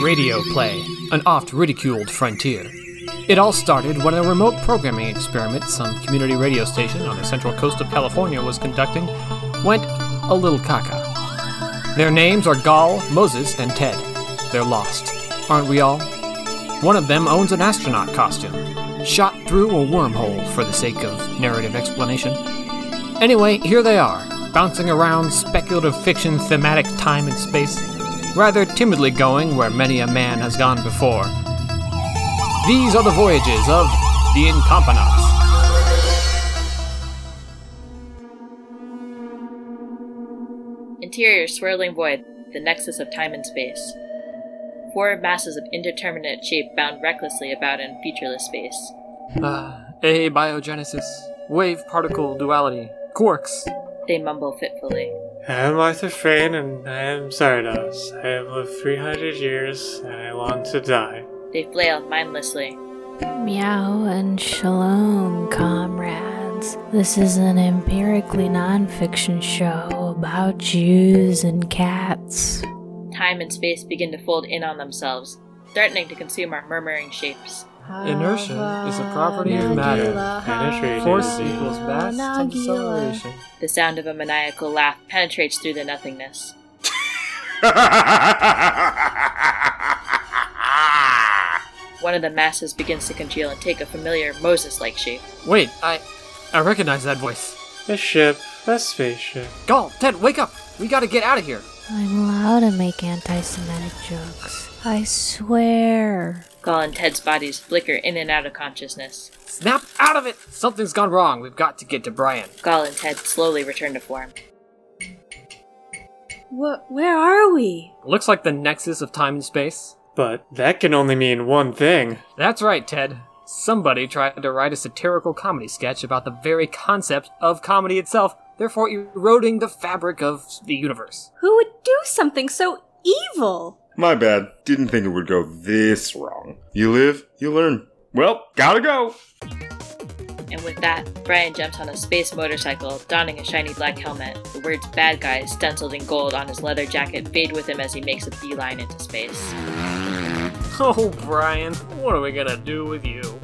Radio play, an oft-ridiculed frontier. It all started when a remote programming experiment some community radio station on the central coast of California was conducting went a little caca. Their names are Gall, Moses, and Ted. They're lost, aren't we all? One of them owns an astronaut costume, shot through a wormhole for the sake of narrative explanation. Anyway, here they are, bouncing around speculative fiction thematic time and space, rather timidly going where many a man has gone before. These are the voyages of The Incompenauts. Interior swirling void, the nexus of time and space. Four masses of indeterminate shape bound recklessly about in featureless space. Abiogenesis, wave-particle duality, quarks. They mumble fitfully. I am Arthur Frayne, and I am Zardoz. I have lived 300 years, and I long to die. They flail mindlessly. Meow and shalom, comrades. This is an empirically non-fiction show about Jews and cats. Time and space begin to fold in on themselves, threatening to consume our murmuring shapes. Inertia is a property of matter. Force equals mass times acceleration. The sound of a maniacal laugh penetrates through the nothingness. One of the masses begins to congeal and take a familiar Moses-like shape. Wait, I recognize that voice. A ship, a spaceship. Gall, Ted, wake up! We gotta get out of here! I'm allowed to make anti-Semitic jokes. I swear. Gall and Ted's bodies flicker in and out of consciousness. Snap out of it! Something's gone wrong. We've got to get to Brian. Gall and Ted slowly return to form. Where are we? Looks like the nexus of time and space. But that can only mean one thing. That's right, Ted. Somebody tried to write a satirical comedy sketch about the very concept of comedy itself, therefore eroding the fabric of the universe. Who would do something so evil? My bad. Didn't think it would go this wrong. You live, you learn. Well, gotta go! And with that, Brian jumps on a space motorcycle, donning a shiny black helmet. The words "bad guys" stenciled in gold on his leather jacket fade with him as he makes a beeline into space. Oh, Brian, what are we gonna do with you?